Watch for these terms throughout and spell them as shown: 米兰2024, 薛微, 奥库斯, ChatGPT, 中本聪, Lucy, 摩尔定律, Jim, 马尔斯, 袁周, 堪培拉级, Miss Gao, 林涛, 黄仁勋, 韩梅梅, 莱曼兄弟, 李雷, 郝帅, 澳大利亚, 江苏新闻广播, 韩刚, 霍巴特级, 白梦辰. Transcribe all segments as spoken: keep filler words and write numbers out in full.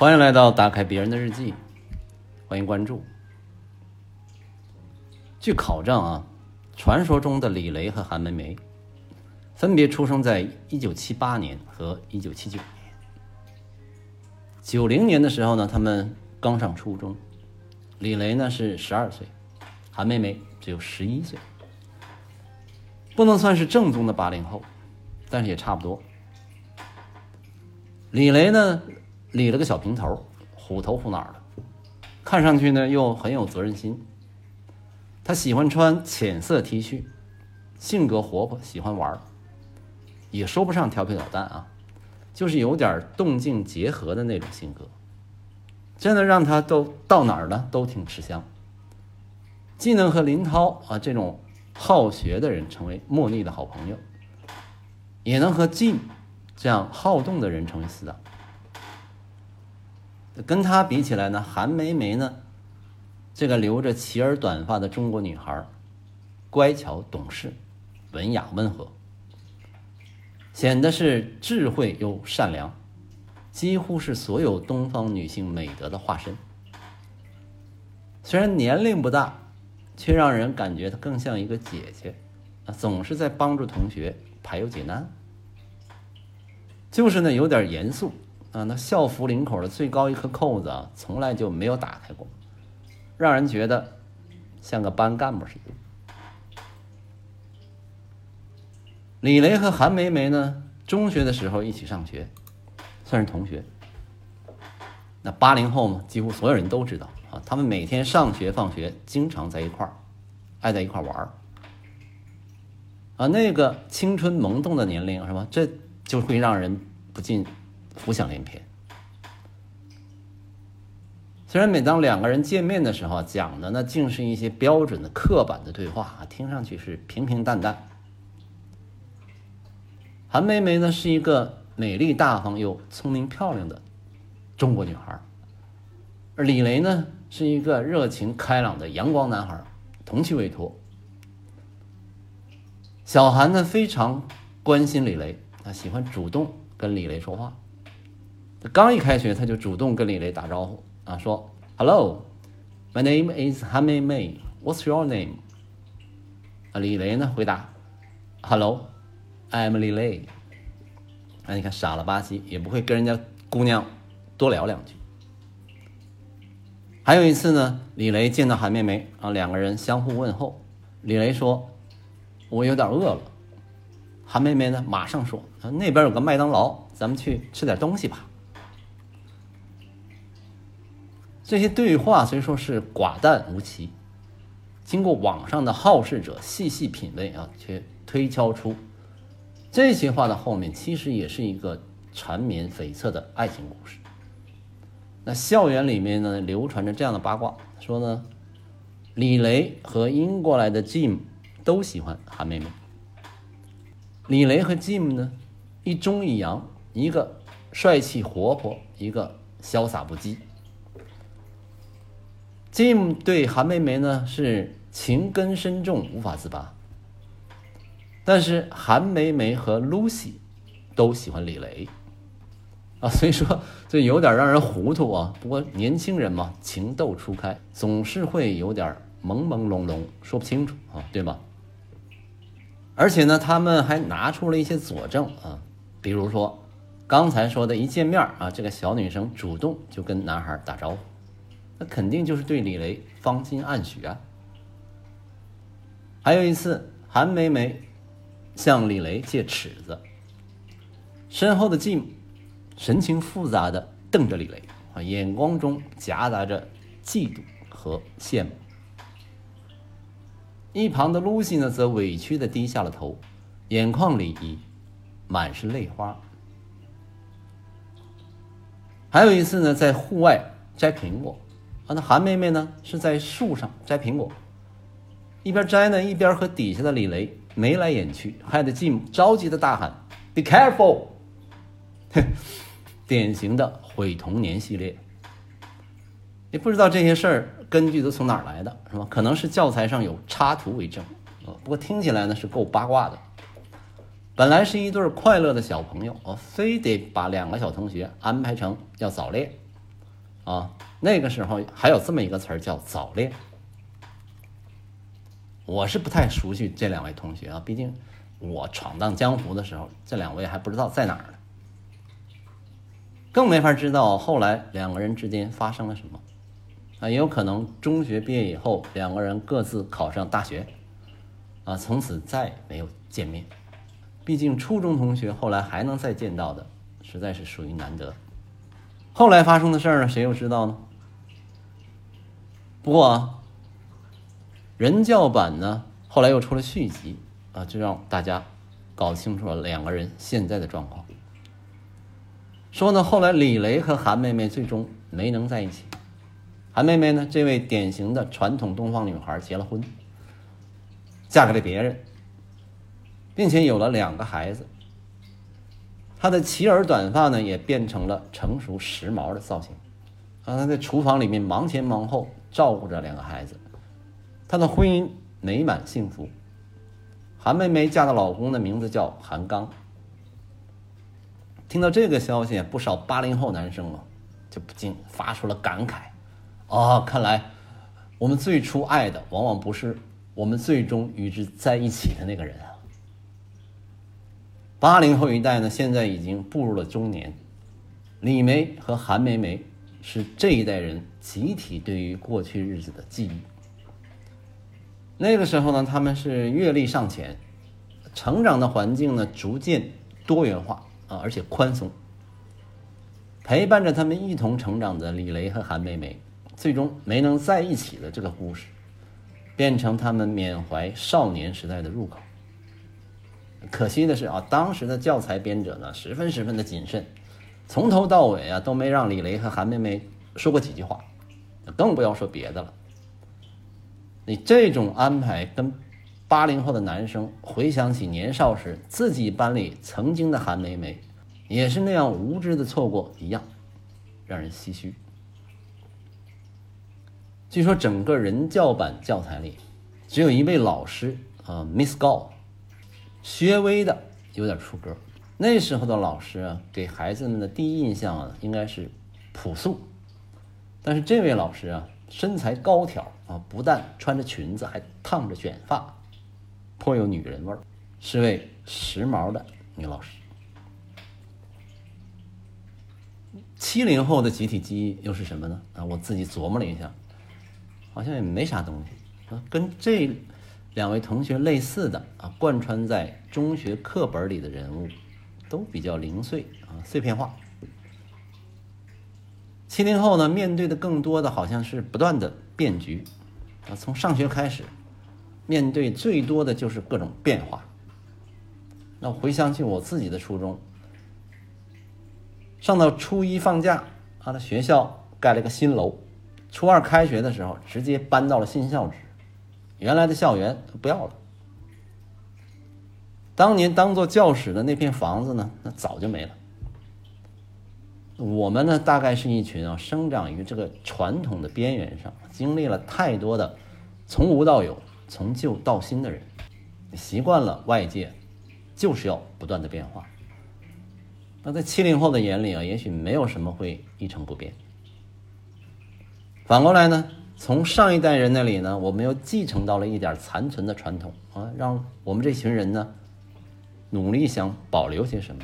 欢迎来到打开别人的日记，欢迎关注。据考证啊，传说中的李雷和韩梅梅分别出生在一九七八年和一九七九年。九零年的时候呢，他们刚上初中，李雷呢是十二岁，韩梅梅只有十一岁，不能算是正宗的八零后，但是也差不多。李雷呢理了个小平头，虎头虎脑的，看上去呢又很有责任心。他喜欢穿浅色 T 恤，性格活泼，喜欢玩，也说不上调皮捣蛋啊，就是有点动静结合的那种性格，真的让他都到哪儿呢都挺吃香，既能和林涛啊这种好学的人成为莫逆的好朋友，也能和 Jim 这样好动的人成为死党。跟他比起来呢，韩梅梅呢，这个留着齐耳短发的中国女孩，乖巧懂事，文雅温和，显得是智慧又善良，几乎是所有东方女性美德的化身。虽然年龄不大，却让人感觉她更像一个姐姐，总是在帮助同学排忧解难。就是呢，有点严肃啊，那校服领口的最高一颗扣子啊，从来就没有打开过，让人觉得像个班干部似的。李雷和韩梅梅呢，中学的时候一起上学，算是同学。那八零后嘛，几乎所有人都知道啊，他们每天上学放学经常在一块儿，爱在一块儿玩儿啊，那个青春萌动的年龄是吧？这就会让人不禁浮想联翩。虽然每当两个人见面的时候，讲的那竟是一些标准的刻板的对话，听上去是平平淡淡。韩梅梅呢是一个美丽大方又聪明漂亮的中国女孩，而李雷呢是一个热情开朗的阳光男孩，同趣为托。小韩呢非常关心李雷，他喜欢主动跟李雷说话。刚一开学，他就主动跟李雷打招呼啊，说 Hello, my name is Han Mei Mei, what's your name? 啊，李雷呢回答 Hello, I'm 李雷。啊，你看傻了吧唧，也不会跟人家姑娘多聊两句。还有一次呢，李雷见到韩梅梅啊，两个人相互问候。李雷说：“我有点饿了。”韩梅梅呢马上说：“那边有个麦当劳，咱们去吃点东西吧。”这些对话虽说是寡淡无奇，经过网上的好事者细细品味啊，却推敲出这些话的后面其实也是一个缠绵悱恻的爱情故事。那校园里面呢流传着这样的八卦，说呢李雷和英国来的 Jim 都喜欢韩梅梅，李雷和 Jim 呢一中一阳，一个帅气活泼，一个潇洒不羁。Jim 对韩梅梅呢是情根深重，无法自拔。但是韩梅梅和 Lucy 都喜欢李雷啊，所以说这有点让人糊涂啊。不过年轻人嘛，情窦初开，总是会有点朦朦胧胧，说不清楚啊，对吧？而且呢，他们还拿出了一些佐证啊，比如说刚才说的，一见面啊，这个小女生主动就跟男孩打招呼。那肯定就是对李雷芳心暗许啊。还有一次，韩梅梅向李雷借尺子，身后的 Jim 神情复杂的瞪着李雷啊，眼光中夹杂着嫉妒和羡慕。一旁的 Lucy 呢，则委屈的低下了头，眼眶里已满是泪花。还有一次呢，在户外摘苹果。啊，那韩妹妹呢是在树上摘苹果，一边摘呢一边和底下的李雷眉来眼去，害得Jim着急的大喊 Be careful 典型的毁童年系列。你不知道这些事儿根据都从哪儿来的是吧？可能是教材上有插图为证，不过听起来呢是够八卦的。本来是一对快乐的小朋友，非得把两个小同学安排成要早恋，啊，那个时候还有这么一个词儿叫早恋。我是不太熟悉这两位同学啊，毕竟我闯荡江湖的时候，这两位还不知道在哪儿呢，更没法知道后来两个人之间发生了什么。啊，也有可能中学毕业以后，两个人各自考上大学，啊，从此再没有见面。毕竟初中同学后来还能再见到的，实在是属于难得。后来发生的事儿呢，谁又知道呢？不过啊，人教版呢，后来又出了续集啊，就让大家搞清楚了两个人现在的状况。说呢，后来李雷和韩妹妹最终没能在一起。韩妹妹呢，这位典型的传统东方女孩结了婚，嫁给了别人，并且有了两个孩子。她的齐耳短发呢，也变成了成熟时髦的造型。啊，她在厨房里面忙前忙后照顾着两个孩子。她的婚姻美满幸福。韩妹妹嫁的老公的名字叫韩刚。听到这个消息，不少八零后男生啊，就不禁发出了感慨：啊，看来我们最初爱的，往往不是我们最终与之在一起的那个人啊。八零后一代呢，现在已经步入了中年。李梅和韩梅梅是这一代人集体对于过去日子的记忆。那个时候呢，他们是阅历尚浅，成长的环境呢逐渐多元化啊，而且宽松。陪伴着他们一同成长的李雷和韩梅梅，最终没能在一起的这个故事，变成他们缅怀少年时代的入口。可惜的是啊，当时的教材编者呢，十分十分的谨慎，从头到尾啊都没让李雷和韩妹妹说过几句话，更不要说别的了。你这种安排跟八零后的男生回想起年少时自己班里曾经的韩梅梅，也是那样无知的错过一样，让人唏嘘。据说整个人教版教材里，只有一位老师啊、呃、，Miss Gao， 薛微的有点出格。那时候的老师啊，给孩子们的第一印象啊，应该是朴素，但是这位老师啊，身材高挑啊，不但穿着裙子，还烫着卷发，颇有女人味儿，是位时髦的女老师。七零后的集体记忆又是什么呢？啊，我自己琢磨了一下，好像也没啥东西啊，跟这两位同学类似的啊，贯穿在中学课本里的人物都比较零碎啊，碎片化。七零后呢，面对的更多的好像是不断的变局啊，从上学开始，面对最多的就是各种变化。那我回想起我自己的初中，上到初一放假啊，学校盖了个新楼，初二开学的时候直接搬到了新校址，原来的校园不要了。当年当做教室的那片房子呢，那早就没了。我们呢，大概是一群啊，生长于这个传统的边缘上，经历了太多的从无到有、从旧到新的人，习惯了外界就是要不断的变化。那在七零后的眼里啊，也许没有什么会一成不变。反过来呢，从上一代人那里呢，我们又继承到了一点残存的传统啊，让我们这群人呢，努力想保留些什么。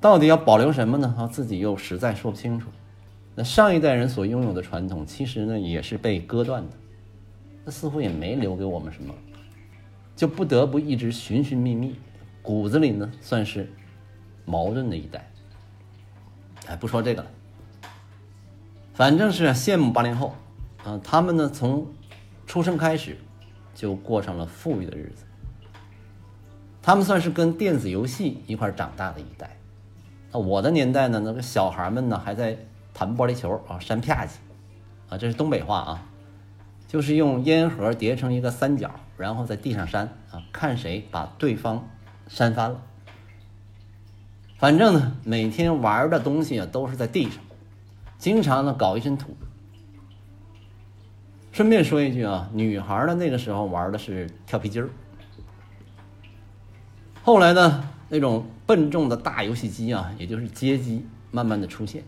到底要保留什么呢？啊，自己又实在说不清楚。那上一代人所拥有的传统，其实呢也是被割断的，那似乎也没留给我们什么，就不得不一直寻寻觅觅，骨子里呢算是矛盾的一代。哎，不说这个了，反正是羡慕八零后啊，他们呢从出生开始就过上了富裕的日子，他们算是跟电子游戏一块长大的一代。那我的年代呢，那个小孩们呢还在弹玻璃球啊、扇啪叽啊，这是东北话啊，就是用烟盒叠成一个三角，然后在地上扇啊，看谁把对方扇翻了。反正呢，每天玩的东西啊都是在地上，经常呢搞一身土。顺便说一句啊，女孩呢那个时候玩的是跳皮筋儿，后来呢，那种笨重的大游戏机啊，也就是街机慢慢的出现。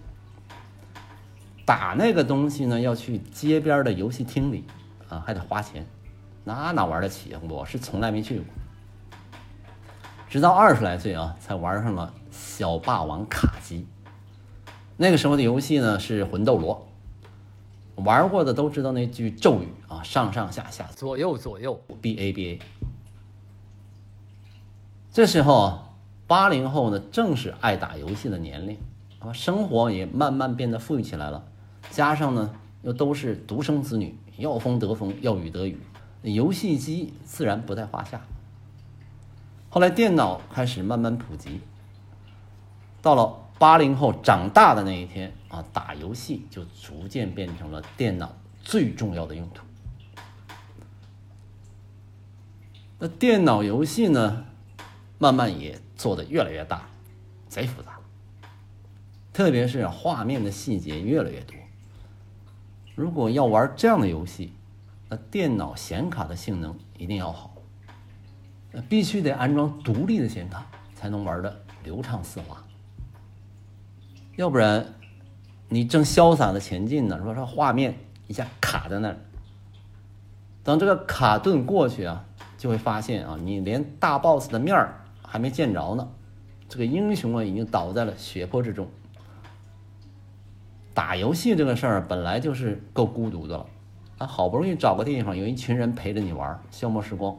打那个东西呢，要去街边的游戏厅里啊，还得花钱，那哪玩得起啊？我是从来没去过，直到二十来岁啊，才玩上了小霸王卡机。那个时候的游戏呢是魂斗罗，玩过的都知道那句咒语啊，上上下下，左右左右 ，B A B A。这时候啊，八零后呢正是爱打游戏的年龄啊，生活也慢慢变得富裕起来了，加上呢又都是独生子女，要风得风，要雨得雨，游戏机自然不在话下。后来电脑开始慢慢普及，到了八零后长大的那一天啊，打游戏就逐渐变成了电脑最重要的用途。那电脑游戏呢，慢慢也做得越来越大，贼复杂，特别是画面的细节越来越多。如果要玩这样的游戏，那电脑显卡的性能一定要好，那必须得安装独立的显卡才能玩得流畅丝滑。要不然你正潇洒的前进呢，说说画面一下卡在那儿，等这个卡顿过去啊，就会发现啊，你连大 boss 的面儿还没见着呢，这个英雄啊已经倒在了血泊之中。打游戏这个事儿本来就是够孤独的了啊，好不容易找个地方有一群人陪着你玩，消磨时光。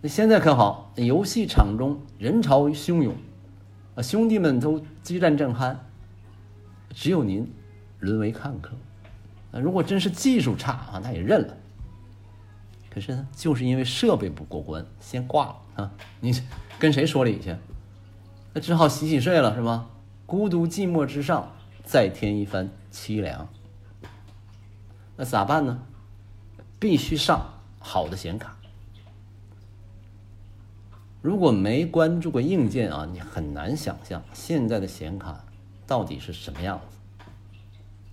那现在可好，游戏场中人潮汹涌啊，兄弟们都激战正酣，只有您沦为看客。那如果真是技术差啊，那也认了。可是呢，就是因为设备不过关，先挂了啊！你跟谁说理去？那只好洗洗睡了，是吗？孤独寂寞之上，再添一番凄凉。那咋办呢？必须上好的显卡。如果没关注过硬件啊，你很难想象现在的显卡到底是什么样子。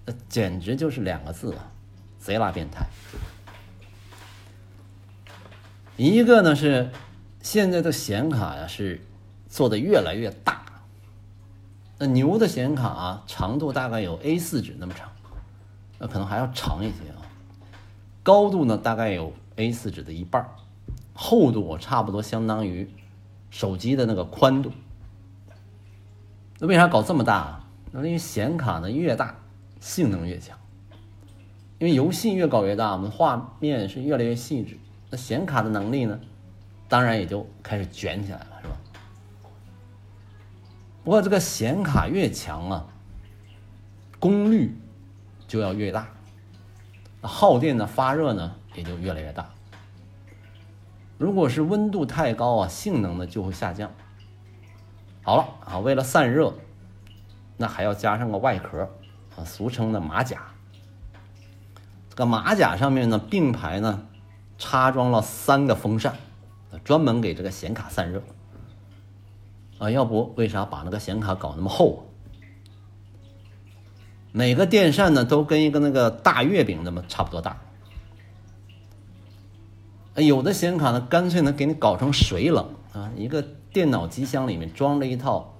那简直就是两个字啊，贼拉变态。一个呢是现在的显卡呀、啊、是做的越来越大，那牛的显卡啊长度大概有 A 四 纸那么长，那可能还要长一些啊，高度呢大概有 A 四 纸的一半，厚度差不多相当于手机的那个宽度。那为啥搞这么大啊？那因为显卡呢越大性能越强，因为游戏越搞越大，我们画面是越来越细致，那显卡的能力呢当然也就开始卷起来了，是吧？不过这个显卡越强啊，功率就要越大，耗电的发热呢也就越来越大。如果是温度太高啊，性能呢就会下降。好了啊，为了散热，那还要加上个外壳啊，俗称的马甲。这个马甲上面呢，并排呢插装了三个风扇，专门给这个显卡散热啊。要不为啥把那个显卡搞那么厚啊？每个电扇呢都跟一个那个大月饼那么差不多大。有的显卡呢干脆呢给你搞成水冷啊，一个电脑机箱里面装了一套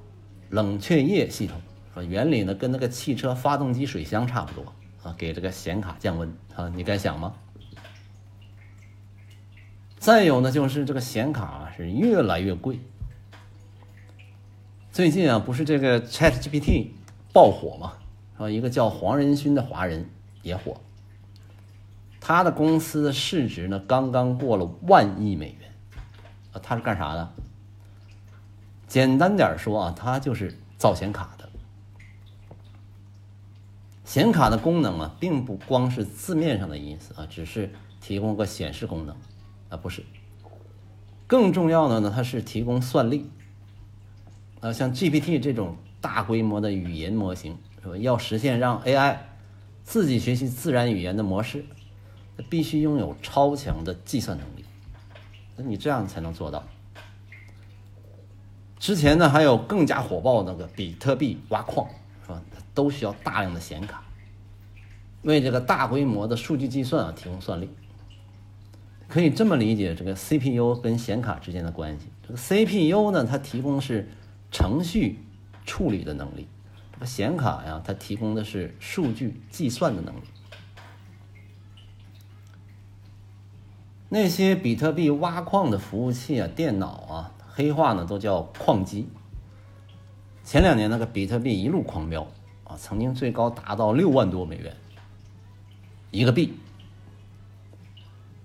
冷却液系统，原理呢跟那个汽车发动机水箱差不多啊，给这个显卡降温啊，你敢想吗？再有呢就是这个显卡、啊、是越来越贵。最近啊不是这个 ChatGPT 爆火吗、啊、一个叫黄仁勋的华人也火，他的公司的市值呢，刚刚过了万亿美元，啊，他是干啥的？简单点说啊，他就是造显卡的。显卡的功能啊，并不光是字面上的意思啊，只是提供个显示功能啊，不是。更重要的呢，它是提供算力。啊，像 G P T 这种大规模的语言模型，是吧？要实现让 A I 自己学习自然语言的模式，必须拥有超强的计算能力，那你这样才能做到。之前呢，还有更加火爆的那个比特币挖矿，是吧？都需要大量的显卡，为这个大规模的数据计算啊提供算力。可以这么理解，这个 C P U 跟显卡之间的关系。这个 C P U 呢，它提供是程序处理的能力，显卡呀，它提供的是数据计算的能力。那些比特币挖矿的服务器啊、电脑啊，黑话呢都叫矿机。前两年那个比特币一路狂飙啊，曾经最高达到六万多美元一个币。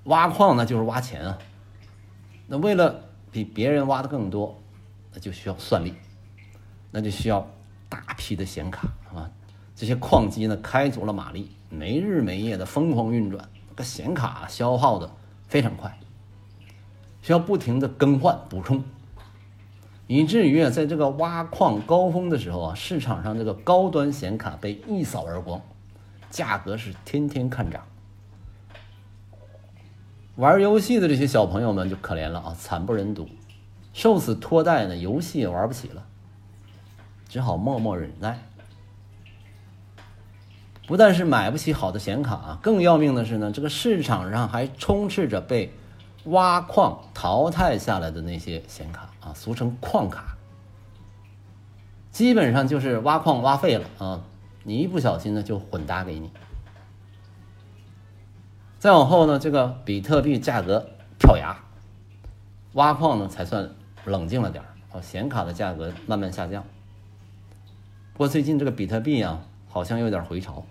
挖矿呢就是挖钱啊，那为了比别人挖的更多，那就需要算力，那就需要大批的显卡啊。这些矿机呢开足了马力，没日没夜的疯狂运转，这个显卡消耗的非常快，需要不停的更换补充，以至于啊，在这个挖矿高峰的时候啊，市场上这个高端显卡被一扫而光，价格是天天看涨。玩游戏的这些小朋友们就可怜了啊，惨不忍睹，受此拖带呢，游戏也玩不起了，只好默默忍耐。不但是买不起好的显卡啊，更要命的是呢，这个市场上还充斥着被挖矿淘汰下来的那些显卡啊，俗称矿卡。基本上就是挖矿挖废了啊，你一不小心呢就混搭给你。再往后呢，这个比特币价格跳崖，挖矿呢才算冷静了点啊，显卡的价格慢慢下降。不过最近这个比特币啊，好像有点回潮。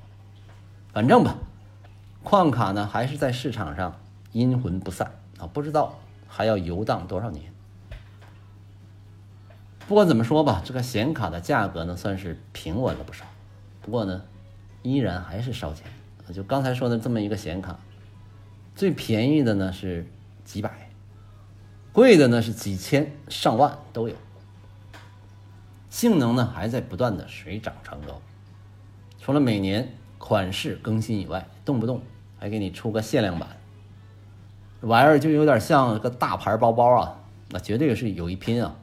反正吧，矿卡呢还是在市场上阴魂不散啊，不知道还要游荡多少年。不管怎么说吧，这个显卡的价格呢算是平稳了不少。不过呢，依然还是烧钱。就刚才说的这么一个显卡，最便宜的呢是几百，贵的呢是几千、上万都有。性能呢还在不断的水涨船高。除了每年款式更新以外，动不动还给你出个限量版，玩意儿就有点像个大牌包包啊，那绝对是有一拼啊！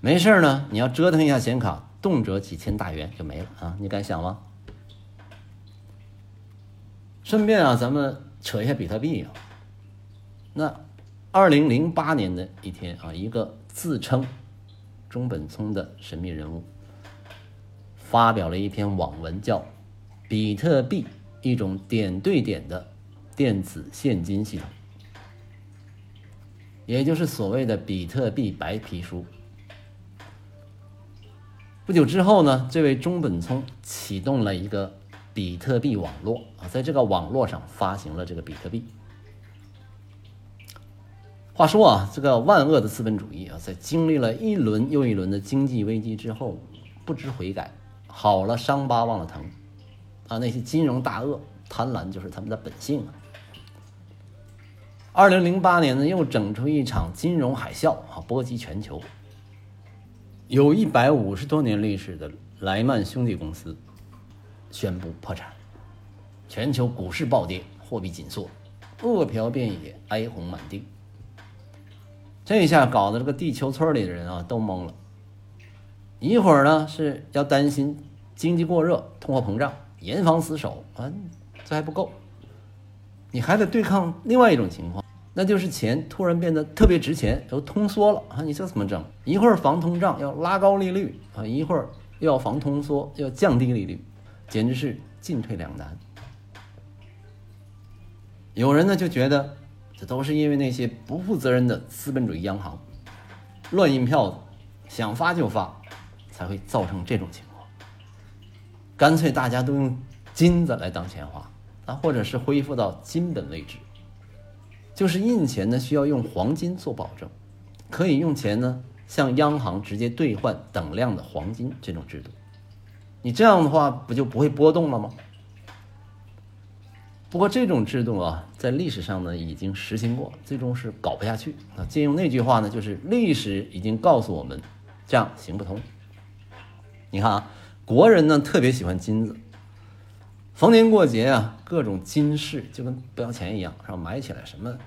没事呢，你要折腾一下显卡，动辄几千大元就没了啊！你敢想吗？顺便啊，咱们扯一下比特币啊。那二零零八年的一天啊，一个自称中本聪的神秘人物，发表了一篇网文，叫《比特币：一种点对点的电子现金系统》，也就是所谓的比特币白皮书。不久之后呢，这位中本聪启动了一个比特币网络啊，在这个网络上发行了这个比特币。话说啊，这个万恶的资本主义啊，在经历了一轮又一轮的经济危机之后，不知悔改。好了伤疤忘了疼啊！那些金融大鳄贪婪就是他们的本性啊。二零零八年呢，又整出一场金融海啸啊，波及全球。有一百五十多年历史的莱曼兄弟公司宣布破产，全球股市暴跌，货币紧缩，饿殍遍野，哀鸿满地。这一下搞得这个地球村里的人啊都懵了。一会儿呢是要担心经济过热、通货膨胀、严防死守啊，这还不够，你还得对抗另外一种情况，那就是钱突然变得特别值钱，又通缩了啊，你这怎么整？一会儿防通胀要拉高利率啊，一会儿又要防通缩，要降低利率，简直是进退两难。有人呢就觉得这都是因为那些不负责任的资本主义央行乱印票子，想发就发，才会造成这种情况。干脆大家都用金子来当钱花啊，或者是恢复到金本位制，就是印钱呢需要用黄金做保证，可以用钱呢向央行直接兑换等量的黄金这种制度。你这样的话不就不会波动了吗？不过这种制度啊，在历史上呢已经实行过，最终是搞不下去啊。借用那句话呢，就是历史已经告诉我们，这样行不通。你看啊，国人呢特别喜欢金子，逢年过节啊，各种金饰就跟不要钱一样，然后买起来什么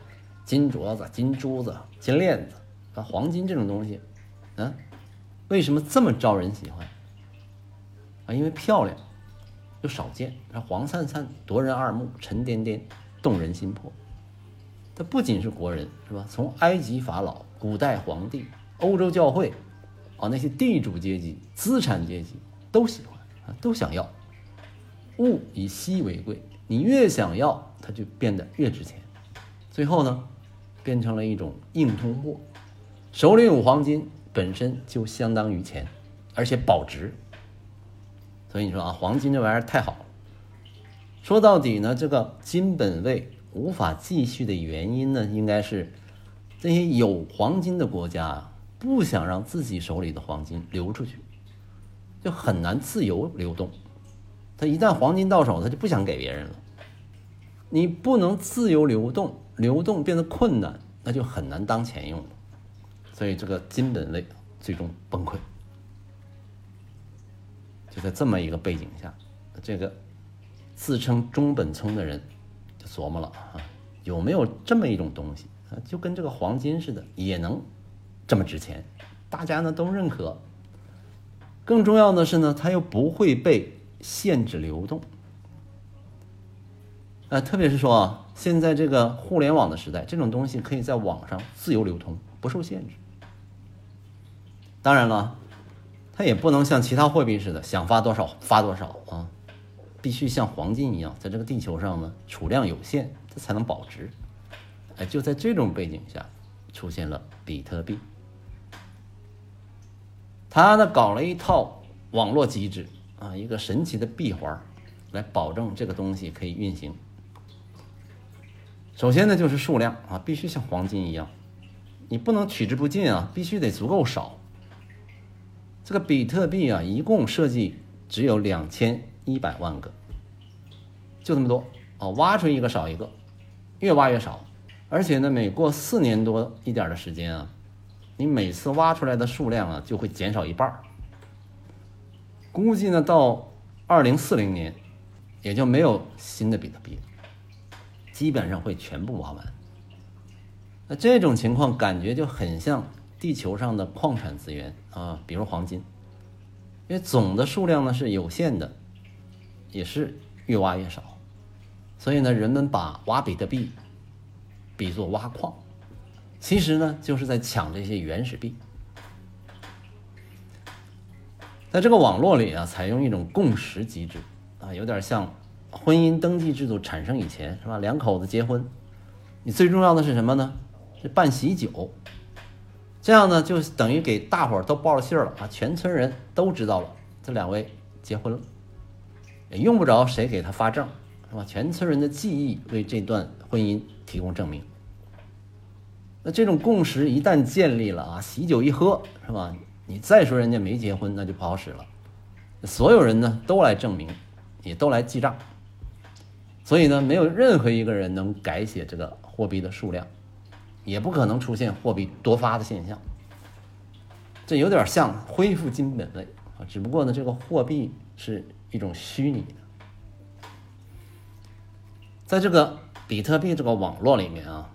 金镯子、金珠子、金链子啊，黄金这种东西，啊，为什么这么招人喜欢？啊，因为漂亮又少见，然后黄灿灿、夺人耳目、沉甸甸、动人心魄。它不仅是国人是吧？从埃及法老、古代皇帝、欧洲教会。啊，那些地主阶级、资产阶级都喜欢，都想要。物以稀为贵，你越想要它就变得越值钱，最后呢变成了一种硬通货。手里有黄金本身就相当于钱，而且保值。所以你说啊，黄金这玩意儿太好了。说到底呢，这个金本位无法继续的原因呢，应该是这些有黄金的国家啊，不想让自己手里的黄金流出去，就很难自由流动。他一旦黄金到手，他就不想给别人了。你不能自由流动，流动变得困难，那就很难当钱用了。所以这个金本位最终崩溃。就在这么一个背景下，这个自称中本聪的人就琢磨了啊，有没有这么一种东西啊，就跟这个黄金似的，也能这么值钱，大家呢都认可。更重要的是呢，它又不会被限制流动。啊，特别是说啊，现在这个互联网的时代，这种东西可以在网上自由流通，不受限制。当然了，它也不能像其他货币似的，想发多少发多少啊。必须像黄金一样，在这个地球上呢，储量有限，它才能保值。哎，就在这种背景下，出现了比特币。他呢搞了一套网络机制啊，一个神奇的闭环，来保证这个东西可以运行。首先呢，就是数量啊，必须像黄金一样，你不能取之不尽啊，必须得足够少。这个比特币啊，一共设计只有两千。一百万个，就这么多啊！挖出一个少一个，越挖越少。而且呢，每过四年多一点的时间啊，你每次挖出来的数量啊就会减少一半。估计呢，到二零四零年，也就没有新的比特币了，基本上会全部挖完。那这种情况感觉就很像地球上的矿产资源啊，比如黄金，因为总的数量呢是有限的。也是越挖越少，所以呢，人们把挖比特币比作挖矿，其实呢，就是在抢这些原始币。在这个网络里啊，采用一种共识机制啊，有点像婚姻登记制度产生以前，是吧？两口子结婚，你最重要的是什么呢？是办喜酒，这样呢，就等于给大伙儿都报了信了啊，全村人都知道了，这两位结婚了。也用不着谁给他发证，是吧？全村人的记忆为这段婚姻提供证明。那这种共识一旦建立了啊，喜酒一喝，是吧？你再说人家没结婚，那就不好使了。所有人呢都来证明，也都来记账，所以呢，没有任何一个人能改写这个货币的数量，也不可能出现货币多发的现象。这有点像恢复金本位啊，只不过呢，这个货币是。一种虚拟的，在这个比特币这个网络里面啊，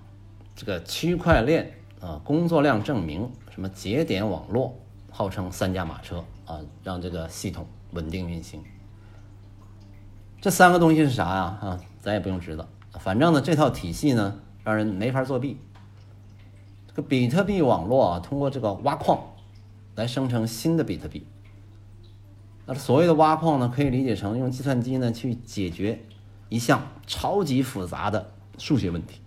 这个区块链啊，工作量证明，什么节点网络，号称三驾马车啊，让这个系统稳定运行。这三个东西是啥呀？啊，咱也不用知道，反正呢，这套体系呢，让人没法作弊。这个比特币网络啊，通过这个挖矿来生成新的比特币。那所谓的挖矿呢，可以理解成用计算机呢去解决一项超级复杂的数学问题。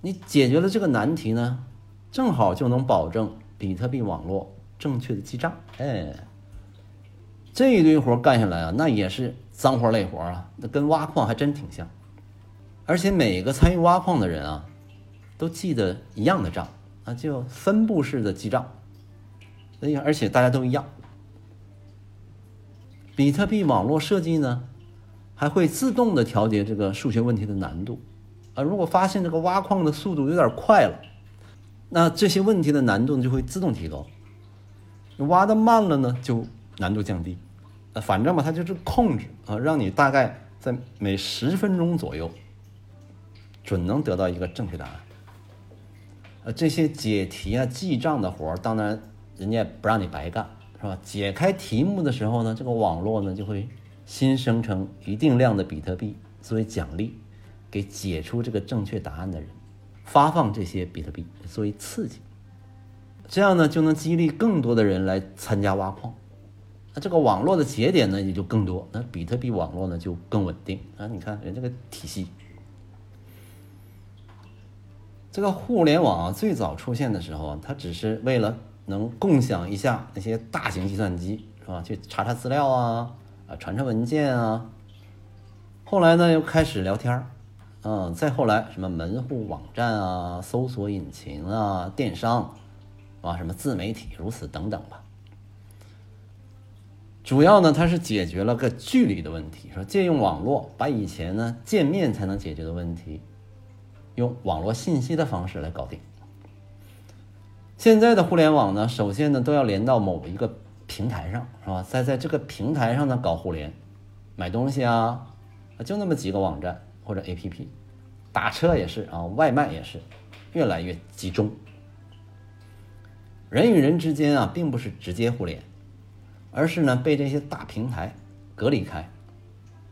你解决了这个难题呢，正好就能保证比特币网络正确的记账。哎，这一堆活干下来啊，那也是脏活累活啊，那跟挖矿还真挺像。而且每个参与挖矿的人啊，都记得一样的账啊，就分布式的记账。而且大家都一样。比特币网络设计呢，还会自动的调节这个数学问题的难度啊。如果发现这个挖矿的速度有点快了，那这些问题的难度就会自动提高；挖的慢了呢，就难度降低。啊，反正吧，它就是控制啊，让你大概在每十分钟左右，准能得到一个正确答案。啊，这些解题啊、记账的活儿，当然人家不让你白干。是吧？解开题目的时候呢，这个网络呢就会新生成一定量的比特币作为奖励，给解出这个正确答案的人发放这些比特币作为刺激，这样呢就能激励更多的人来参加挖矿。那这个网络的节点呢也就更多，那比特币网络呢就更稳定啊！你看人这个体系，这个互联网啊最早出现的时候啊，它只是为了能共享一下那些大型计算机是吧？去查查资料啊，啊传传文件啊。后来呢又开始聊天儿，嗯，再后来什么门户网站啊、搜索引擎啊、电商啊、什么自媒体，如此等等吧。主要呢它是解决了个距离的问题，说借用网络把以前呢见面才能解决的问题用网络信息的方式来搞定。现在的互联网呢首先呢都要连到某一个平台上是吧，再在这个平台上呢搞互联，买东西啊就那么几个网站或者 A P P， 打车也是啊，外卖也是，越来越集中。人与人之间啊并不是直接互联，而是呢被这些大平台隔离开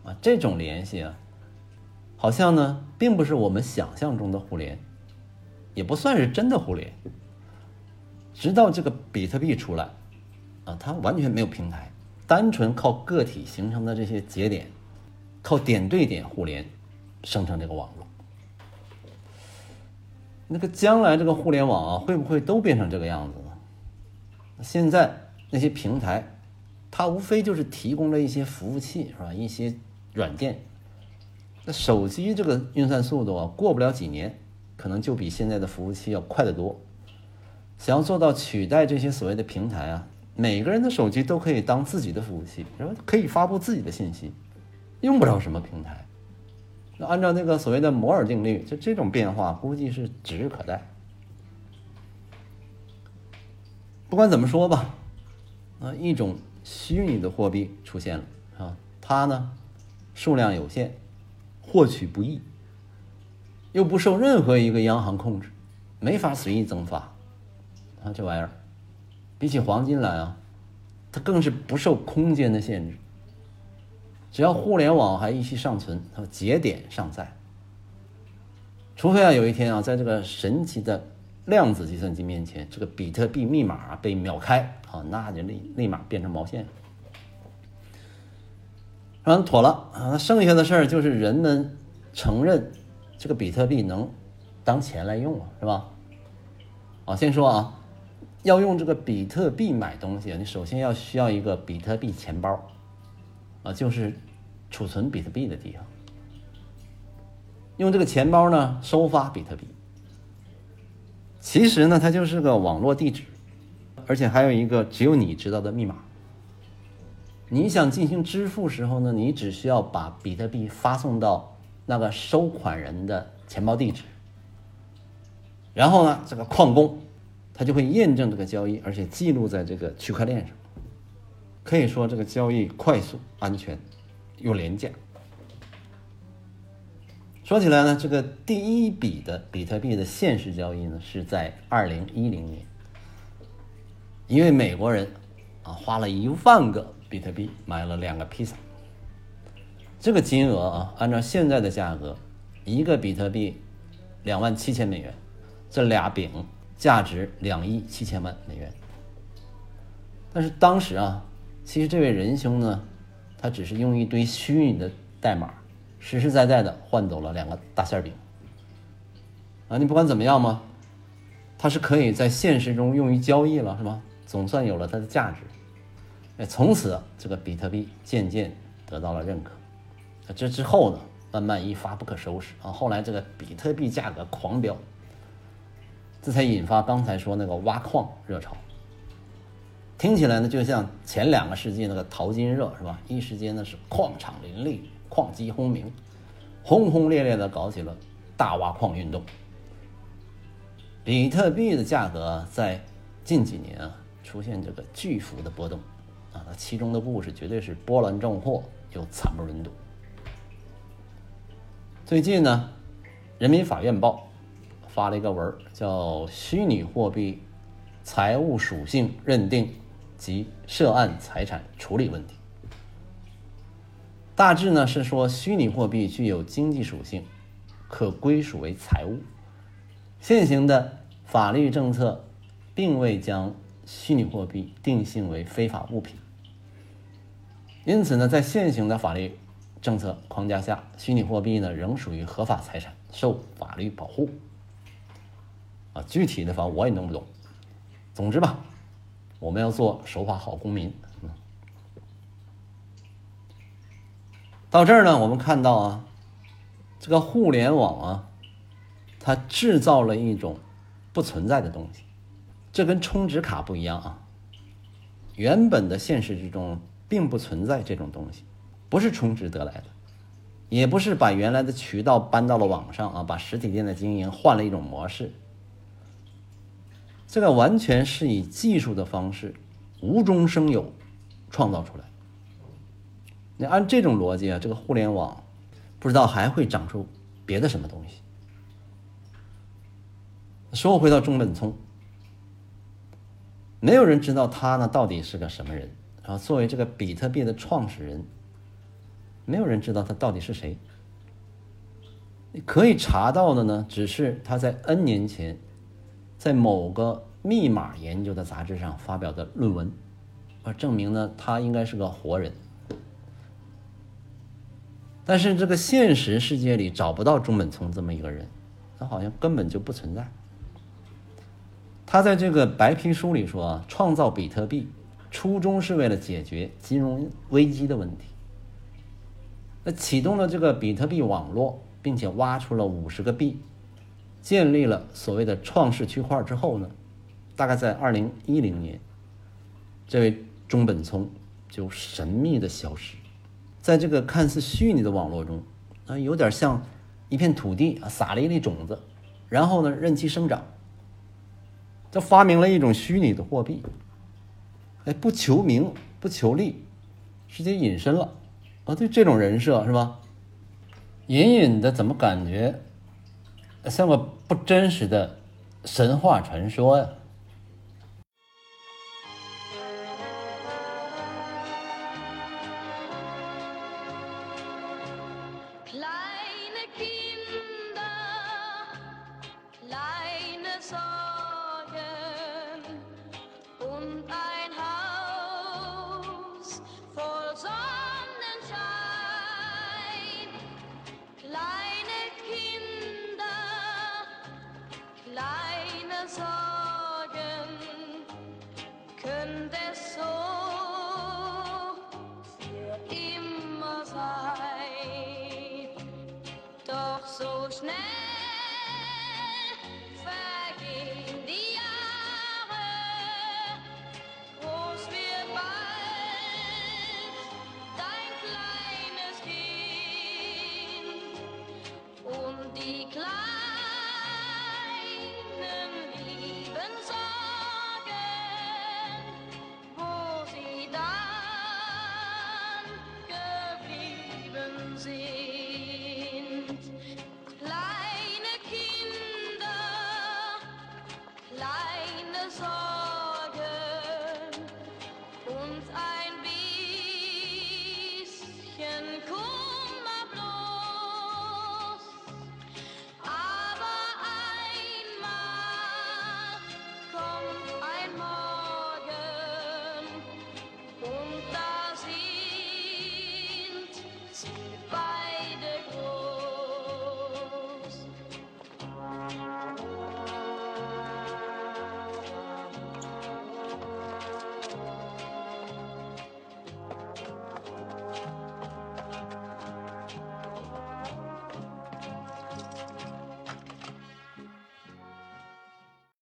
啊，这种联系啊好像呢并不是我们想象中的互联，也不算是真的互联。直到这个比特币出来啊，它完全没有平台，单纯靠个体形成的这些节点，靠点对点互联生成这个网络。那个将来这个互联网啊会不会都变成这个样子呢？现在那些平台它无非就是提供了一些服务器是吧，一些软件。那手机这个运算速度啊过不了几年可能就比现在的服务器要快得多。想要做到取代这些所谓的平台啊，每个人的手机都可以当自己的服务器，然后可以发布自己的信息，用不着什么平台。那按照那个所谓的摩尔定律，就这种变化估计是指日可待。不管怎么说吧，啊，一种虚拟的货币出现了啊，它呢数量有限，获取不易，又不受任何一个央行控制，没法随意增发啊。这玩意儿比起黄金来啊，它更是不受空间的限制。只要互联网还一息尚存，它节点尚在，除非啊有一天啊，在这个神奇的量子计算机面前，这个比特币密码被秒开啊，那就立立马变成毛线，然后妥了啊。剩下的事儿就是人们承认这个比特币能当钱来用了，是吧？啊，先说啊，要用这个比特币买东西，你首先要需要一个比特币钱包啊，就是储存比特币的地方。用这个钱包呢收发比特币。其实呢它就是个网络地址，而且还有一个只有你知道的密码。你想进行支付时候呢，你只需要把比特币发送到那个收款人的钱包地址，然后呢这个矿工他就会验证这个交易，而且记录在这个区块链上。可以说这个交易快速、安全又廉价。说起来呢，这个第一笔的比特币的现实交易呢，是在二零一零年，一位美国人啊花了一万个比特币买了两个披萨。这个金额啊，按照现在的价格，一个比特币两万七千美元，这俩饼价值两亿七千万美元。但是当时啊，其实这位仁兄呢，他只是用一堆虚拟的代码，实实在在的换走了两个大馅饼啊！你不管怎么样嘛，它是可以在现实中用于交易了，是吧？总算有了它的价值。哎，从此这个比特币渐渐得到了认可。这之后呢，慢慢一发不可收拾啊！后来这个比特币价格狂飙，这才引发刚才说那个挖矿热潮。听起来呢，就像前两个世纪那个淘金热是吧？一时间呢是矿场林立，矿机轰鸣，轰轰烈烈的搞起了大挖矿运动。比特币的价格在近几年啊出现这个巨幅的波动啊，其中的故事绝对是波澜壮阔又惨不忍睹。最近呢，人民法院报发了一个文叫《虚拟货币财务属性认定》及涉案财产处理问题。大致呢是说，虚拟货币具有经济属性，可归属为财物。现行的法律政策并未将虚拟货币定性为非法物品，因此呢，在现行的法律政策框架下，虚拟货币呢仍属于合法财产，受法律保护。啊，具体的法我也弄不懂。总之吧，我们要做守法好公民。嗯，到这儿呢，我们看到啊，这个互联网啊，它制造了一种不存在的东西。这跟充值卡不一样啊，原本的现实之中并不存在这种东西，不是充值得来的，也不是把原来的渠道搬到了网上啊，把实体店的经营换了一种模式。这个完全是以技术的方式无中生有创造出来。那按这种逻辑啊，这个互联网不知道还会长出别的什么东西。说回到中本聪，没有人知道他呢到底是个什么人，然后作为这个比特币的创始人，没有人知道他到底是谁。可以查到的呢，只是他在 N 年前在某个密码研究的杂志上发表的论文，而证明呢他应该是个活人。但是这个现实世界里找不到中本聪这么一个人，他好像根本就不存在。他在这个白皮书里说啊，创造比特币初衷是为了解决金融危机的问题。那启动了这个比特币网络，并且挖出了五十个币，建立了所谓的创世区块之后呢，大概在二零一零年，这位中本聪就神秘的消失，在这个看似虚拟的网络中，啊，有点像一片土地啊，撒了一粒种子，然后呢，任其生长。这发明了一种虚拟的货币，哎，不求名不求利，直接隐身了啊！对这种人设是吧？隐隐的怎么感觉像个不真实的神话传说呀、啊？